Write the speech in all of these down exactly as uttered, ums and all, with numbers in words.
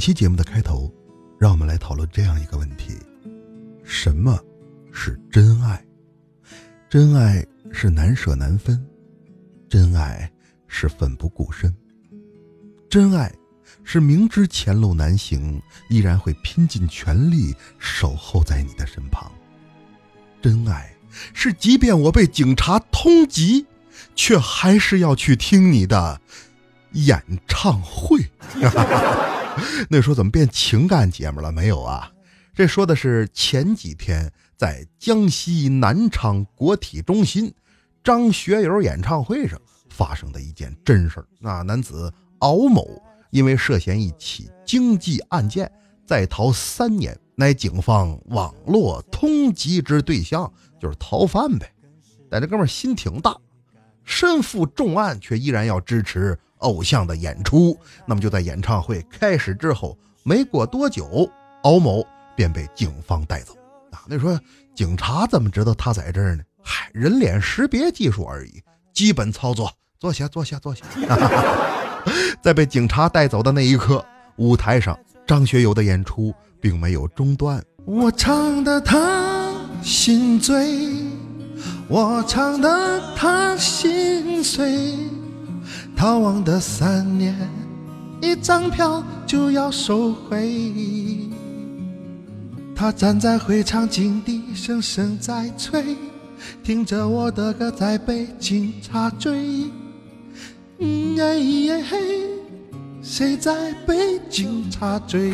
期节目的开头，让我们来讨论这样一个问题：什么是真爱？真爱是难舍难分，真爱是奋不顾身，真爱是明知前路难行，依然会拼尽全力守候在你的身旁。真爱是即便我被警察通缉，却还是要去听你的演唱会。那说怎么变情感节目了？没有啊，这说的是前几天在江西南昌国体中心张学友演唱会上发生的一件真事儿。那男子敖某因为涉嫌一起经济案件在逃三年，乃警方网络通缉之对象，就是逃犯呗。但这哥们儿心挺大，身负重案却依然要支持偶像的演出。那么就在演唱会开始之后没过多久，敖某便被警方带走。啊，那说警察怎么知道他在这儿呢？嗨，人脸识别技术而已，基本操作，坐下坐下坐下。在被警察带走的那一刻，舞台上张学友的演出并没有中断。我唱得他心醉，我唱得他心碎，逃亡的三年，一张票就要收回。他站在会场井底，声声在催，听着我的歌在被警察追。嗯哎哎嘿，谁在被警察追？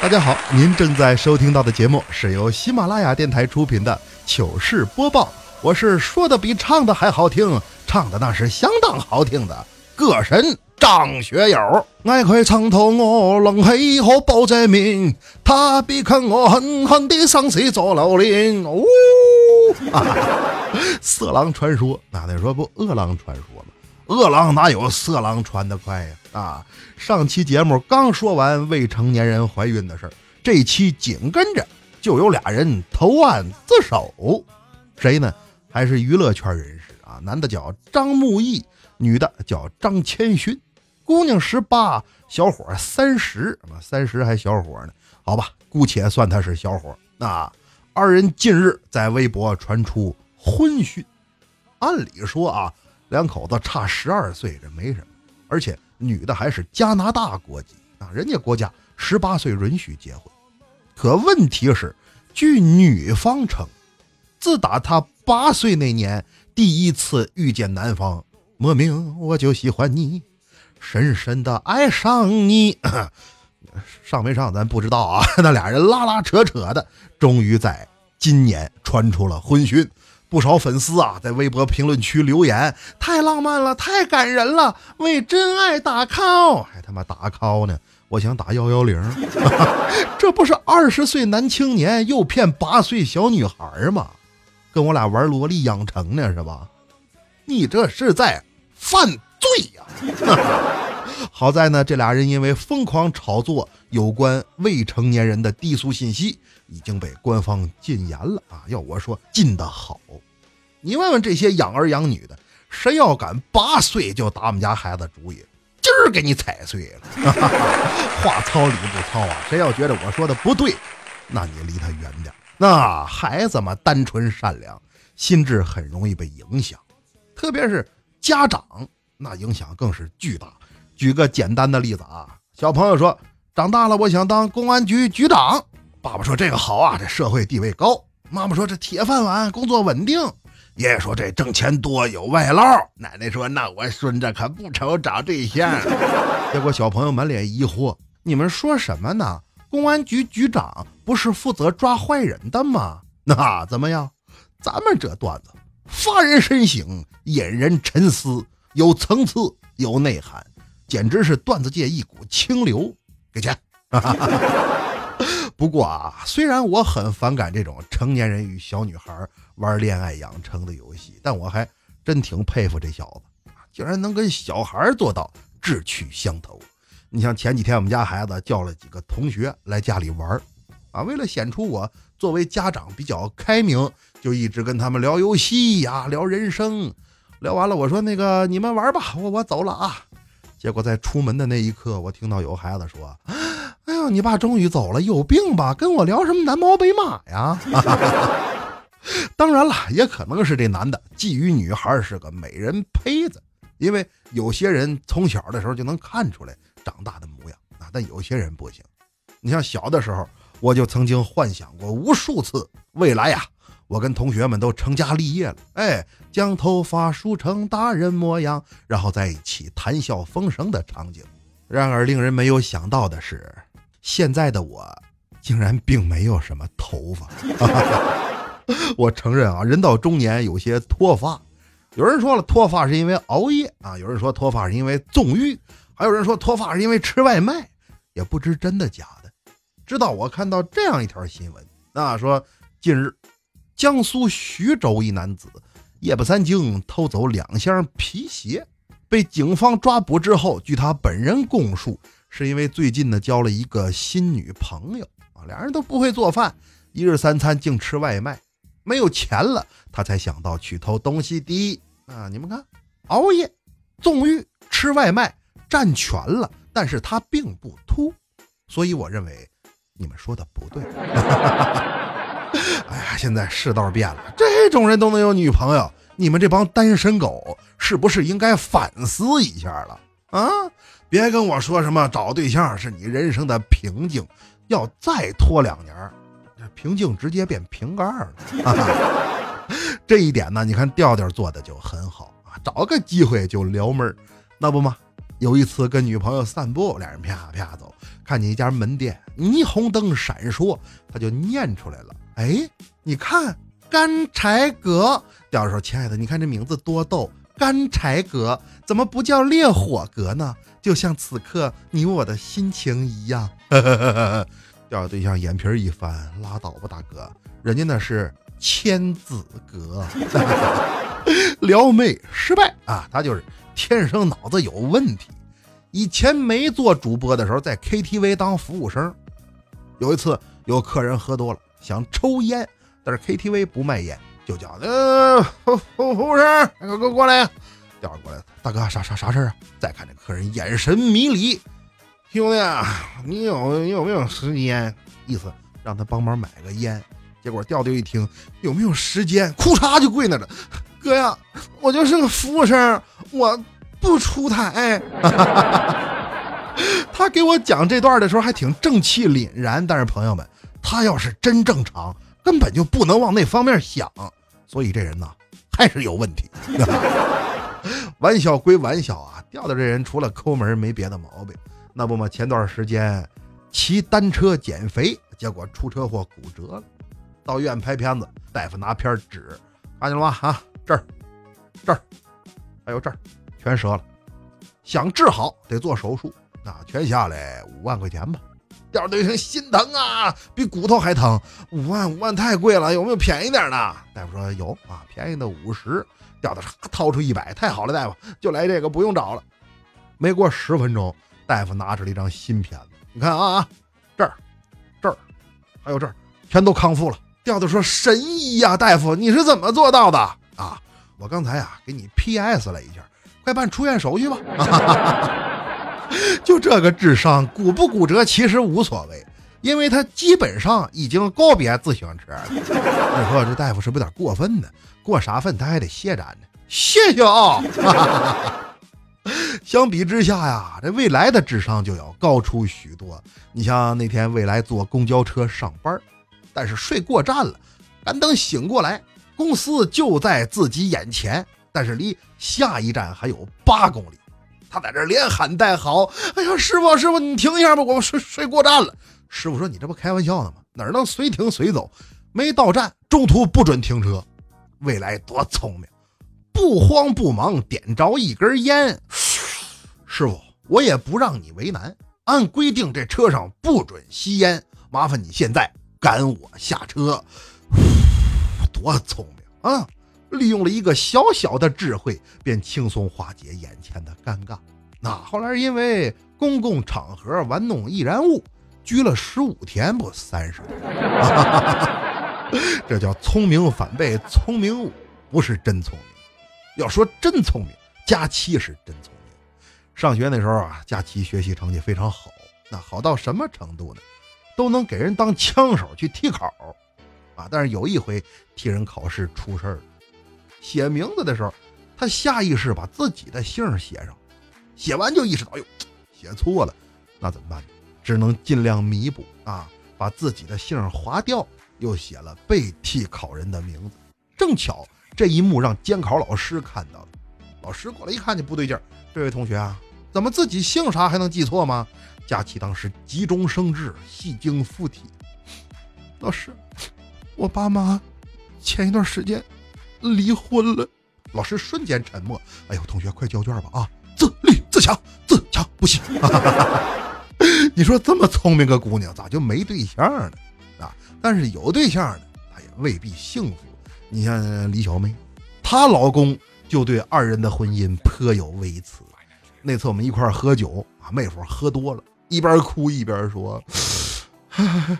大家好，您正在收听到的节目是由喜马拉雅电台出品的糗事播报，我是说的比唱的还好听，唱的那是相当好听的歌神张学友。爱快唱到我冷气和报这面，他必看我狠狠地上谁做老脸。哦啊、色狼传说，那得说不饿狼传说吗？饿狼哪有色狼传得快呀、啊？啊，上期节目刚说完未成年人怀孕的事儿，这期紧跟着就有俩人投案自首，谁呢？还是娱乐圈人士啊，男的叫张木易，女的叫张千勋，姑娘十八，小伙三十，三十还小伙呢？好吧，姑且算他是小伙。那二人近日在微博传出婚讯，按理说啊，两口子差十二岁这没什么，而且女的还是加拿大国籍啊，人家国家十八岁允许结婚。可问题是，据女方称，自打她八岁那年第一次遇见男方，莫名我就喜欢你，深深的爱上你。上没上咱不知道啊，那俩人拉拉扯扯的，终于在今年传出了婚讯。不少粉丝啊在微博评论区留言，太浪漫了，太感人了，为真爱打 call。 还、哎、他妈打 call 呢，我想打一一零。这不是二十岁男青年又骗八岁小女孩吗？跟我俩玩萝莉养成呢是吧？你这是在犯罪呀、啊！好在呢，这俩人因为疯狂炒作有关未成年人的低俗信息，已经被官方禁言了啊！要我说，禁得好。你问问这些养儿养女的，谁要敢八岁就打我们家孩子主意，今儿给你踩碎了。话糙理不糙啊！谁要觉得我说的不对，那你离他远点。那孩子嘛，单纯善良，心智很容易被影响，特别是家长，那影响更是巨大。举个简单的例子啊，小朋友说长大了我想当公安局局长，爸爸说这个好啊，这社会地位高，妈妈说这铁饭碗，工作稳定，爷爷说这挣钱多有外捞，奶奶说那我孙子可不愁找对象。结果小朋友满脸疑惑，你们说什么呢？公安局局长不是负责抓坏人的吗？那怎么样，咱们这段子发人深省，引人沉思，有层次有内涵，简直是段子界一股清流，给钱。不过啊，虽然我很反感这种成年人与小女孩玩恋爱养成的游戏，但我还真挺佩服这小子，竟然能跟小孩做到志趣相投。你像前几天我们家孩子叫了几个同学来家里玩啊，为了显出我作为家长比较开明，就一直跟他们聊游戏呀、啊，聊人生。聊完了我说那个你们玩吧，我我走了啊。结果在出门的那一刻，我听到有孩子说：“哎呦，你爸终于走了，有病吧？跟我聊什么南猫北马呀？”当然了，也可能是这男的觊觎女孩是个美人胚子，因为有些人从小的时候就能看出来长大的模样啊，但有些人不行。你像小的时候，我就曾经幻想过无数次未来呀、啊。我跟同学们都成家立业了，哎，将头发梳成大人模样，然后在一起谈笑风生的场景。然而令人没有想到的是，现在的我竟然并没有什么头发。我承认啊，人到中年有些脱发。有人说了，脱发是因为熬夜啊；有人说脱发是因为纵欲；还有人说脱发是因为吃外卖，也不知真的假的。直到我看到这样一条新闻，那说近日江苏徐州一男子夜不三更偷走两箱皮鞋，被警方抓捕之后，据他本人供述，是因为最近呢交了一个新女朋友啊，俩人都不会做饭，一日三餐竟吃外卖，没有钱了，他才想到去偷东西。第一啊，你们看，熬夜、纵欲、吃外卖占全了，但是他并不秃，所以我认为你们说的不对。哎呀，现在世道变了，这种人都能有女朋友，你们这帮单身狗是不是应该反思一下了啊？别跟我说什么找对象是你人生的瓶颈，要再拖两年，瓶颈直接变瓶盖了、啊、这一点呢，你看调调做的就很好啊，找个机会就撩妹儿，那不吗？有一次跟女朋友散步，俩人啪啪走，看见一家门店霓虹灯闪烁，他就念出来了，哎，你看干柴阁。调说，亲爱的，你看这名字多逗，干柴阁怎么不叫烈火阁呢？就像此刻你我的心情一样。调对象眼皮一翻，拉倒吧大哥，人家那是千子阁。撩妹失败啊，他就是天生脑子有问题。以前没做主播的时候，在 K T V 当服务生，有一次有客人喝多了想抽烟，但是 K T V 不卖烟，就叫呃服服务生，给我过来呀、啊！调过来，大哥，啥啥啥事啊？再看这客人眼神迷离，兄弟，你有你有没有时间？意思让他帮忙买个烟。结果调调一听有没有时间，哭嚓就跪那了。哥呀，我就是个服务生，我不出台。他给我讲这段的时候还挺正气凛然，但是朋友们，他要是真正常，根本就不能往那方面想，所以这人呢还是有问题。玩笑归玩笑啊，调调这人除了抠门没别的毛病，那不嘛？前段时间骑单车减肥，结果出车祸骨折了，到医院拍片子，大夫拿片纸，看见了吗？啊，这儿，这儿，还有这儿，全折了，想治好得做手术，那全下来五万块钱吧。调对象心疼啊，比骨头还疼，五万五万太贵了，有没有便宜点的？大夫说有啊，便宜的五十。调的掏出一百，太好了，大夫就来这个，不用找了。没过十分钟，大夫拿出了一张新片子，你看啊啊，这儿，这儿，还有这儿，全都康复了。调的说神医呀、啊，大夫你是怎么做到的啊？我刚才啊给你 P S 了一下，快办出院手续吧。就这个智商，骨不骨折其实无所谓，因为他基本上已经告别自行车了。你说这大夫是不是有点过分呢？过啥分他还得谢咱呢？谢谢啊！相比之下呀，这未来的智商就要高出许多。你像那天未来坐公交车上班，但是睡过站了，赶等醒过来，公司就在自己眼前，但是离下一站还有八公里。他在这连喊带嚎，哎呀，师傅师傅你停一下吧，我睡睡过站了。师傅说你这不开玩笑呢吗？哪能随停随走，没到站中途不准停车。未来多聪明，不慌不忙点着一根烟，师傅我也不让你为难，按规定这车上不准吸烟，麻烦你现在赶我下车。多聪明啊，利用了一个小小的智慧，便轻松化解眼前的尴尬。那后来因为公共场合玩弄易燃物，拘了十五天，不三十天。这叫聪明反被聪明误，不是真聪明。要说真聪明，佳期是真聪明。上学那时候啊，佳琪学习成绩非常好，那好到什么程度呢？都能给人当枪手去替考啊！但是有一回替人考试出事儿，写名字的时候，他下意识把自己的姓写上，写完就意识到，哟，写错了，那怎么办呢？只能尽量弥补啊，把自己的姓划掉，又写了被替考人的名字。正巧这一幕让监考老师看到了，老师过来一看就不对劲儿，这位同学啊，怎么自己姓啥还能记错吗？佳琪当时急中生智，戏精附体。老师，我爸妈前一段时间离婚了。老师瞬间沉默。哎呦，同学快交卷吧啊！自立自强，自强不息。你说这么聪明个姑娘，咋就没对象呢？啊，但是有对象呢，她也未必幸福。你像李小妹，她老公就对二人的婚姻颇有微词。那次我们一块喝酒啊，妹夫喝多了，一边哭一边说：“哎、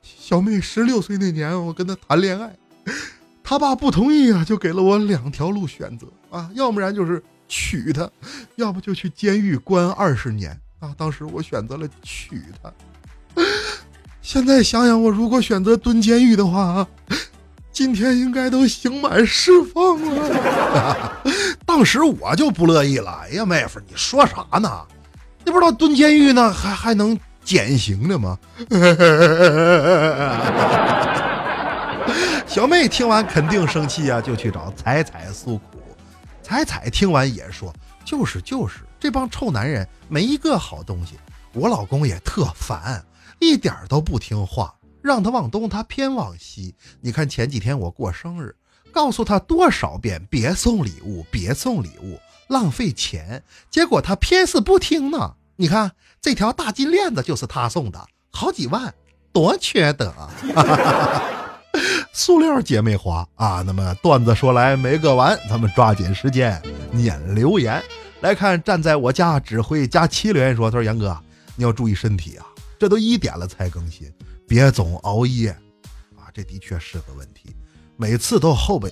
小妹十六岁那年，我跟她谈恋爱，她爸不同意啊，就给了我两条路选择啊，要不然就是娶她，要不就去监狱关二十年啊。当时我选择了娶她。现在想想，我如果选择蹲监狱的话啊。”今天应该都刑满释放了。当时我就不乐意了，哎呀，妹夫，你说啥呢？你不知道蹲监狱呢，还还能减刑的吗？小妹听完肯定生气啊，就去找彩彩诉苦。彩彩听完也说：“就是就是，这帮臭男人没一个好东西。我老公也特烦，一点都不听话。”让他往东他偏往西，你看前几天我过生日，告诉他多少遍别送礼物别送礼物，浪费钱，结果他偏是不听呢。你看这条大金链子就是他送的，好几万，多缺德。塑料姐妹花啊，那么段子说来没个完，咱们抓紧时间念留言来看。站在我家指挥加七留言说，他说杨哥你要注意身体啊，这都一点了才更新，别总熬夜啊，这的确是个问题，每次都后背。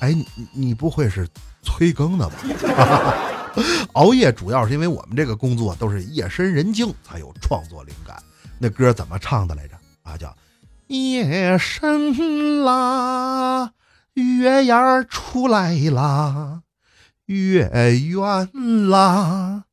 哎，你你不会是催更的吧？熬夜主要是因为我们这个工作都是夜深人静才有创作灵感。那歌怎么唱的来着啊？叫夜深啦，月牙出来啦，月圆啦，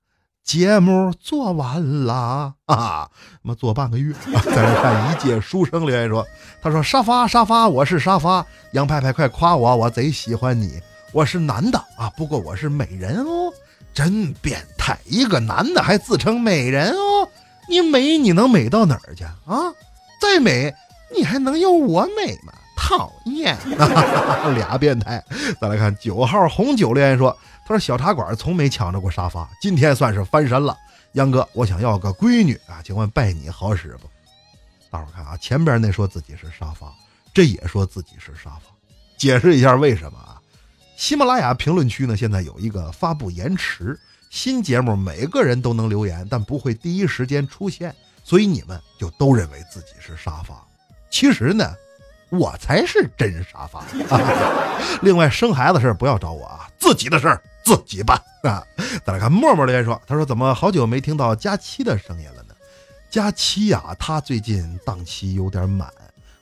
节目做完了啊，那么做半个月啊。再来看一介书生留言说，他说沙发沙发我是沙发，杨派派快夸我，我贼喜欢你，我是男的啊，不过我是美人哦，真变态，一个男的还自称美人哦，你美你能美到哪儿去啊？再美你还能有我美吗？讨厌。俩变态。再来看九号红酒留言说，他说小茶馆从没抢着过沙发，今天算是翻身了。杨哥，我想要个闺女啊，请问拜你好使不？大伙看啊，前边那说自己是沙发，这也说自己是沙发，解释一下为什么啊？喜马拉雅评论区呢，现在有一个发布延迟，新节目每个人都能留言，但不会第一时间出现，所以你们就都认为自己是沙发。其实呢，我才是真沙发。啊、另外，生孩子事不要找我啊，自己的事儿自己办啊。再来看默默留言说，他说怎么好久没听到佳期的声音了呢？佳期呀、啊，他最近档期有点满，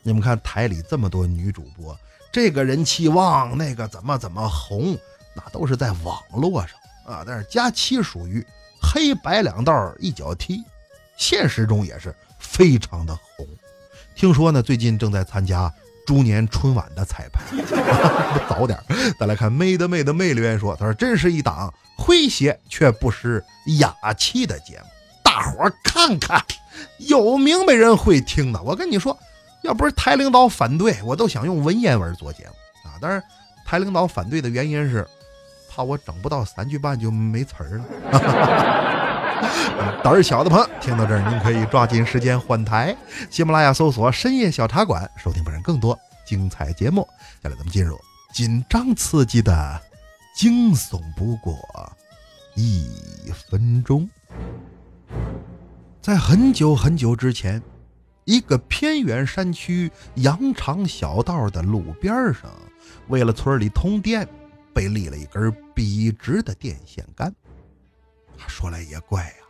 你们看台里这么多女主播，这个人气旺，那个怎么怎么红，那都是在网络上啊。但是佳期属于黑白两道一脚踢，现实中也是非常的红。听说呢，最近正在参加猪年春晚的彩排，不早点。再来看妹的妹的妹留言说，他说真是一档诙谐却不失雅气的节目，大伙看看，有明白人会听的。我跟你说，要不是台领导反对，我都想用文言文做节目啊。当然，台领导反对的原因是怕我整不到三句半就没词儿了。胆儿小的朋友听到这儿，您可以抓紧时间换台，喜马拉雅搜索深夜小茶馆，收听本人更多精彩节目。下来咱们进入紧张刺激的惊悚不过一分钟。在很久很久之前，一个偏远山区羊肠小道的路边上，为了村里通电，被立了一根笔直的电线杆。说来也怪呀、啊，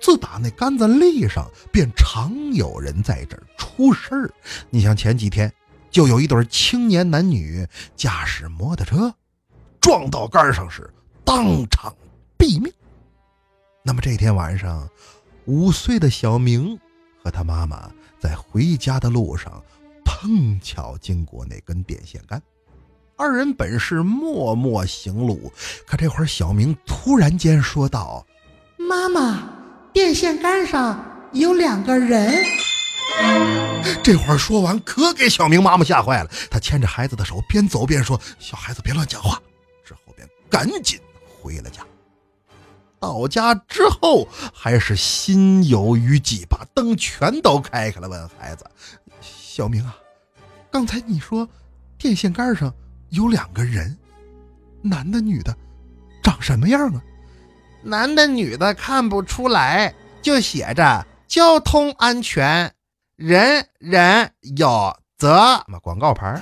自打那杆子立上，便常有人在这儿出事儿。你像前几天，就有一对青年男女驾驶摩托车，撞到杆上时当场毙命。那么这天晚上，五岁的小明和他妈妈在回家的路上碰巧经过那根电线杆，二人本是默默行路，可这会儿小明突然间说道：“妈妈，电线杆上有两个人。”这会儿说完可给小明妈妈吓坏了，她牵着孩子的手边走边说：“小孩子别乱讲话。”之后便赶紧回了家。到家之后还是心有余悸，把灯全都开开了，问孩子：“小明啊，刚才你说电线杆上有两个人，男的女的，长什么样啊？”“男的女的看不出来，就写着交通安全，人人有责。”广告牌。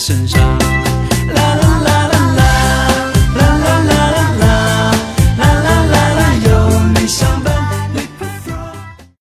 身上啦啦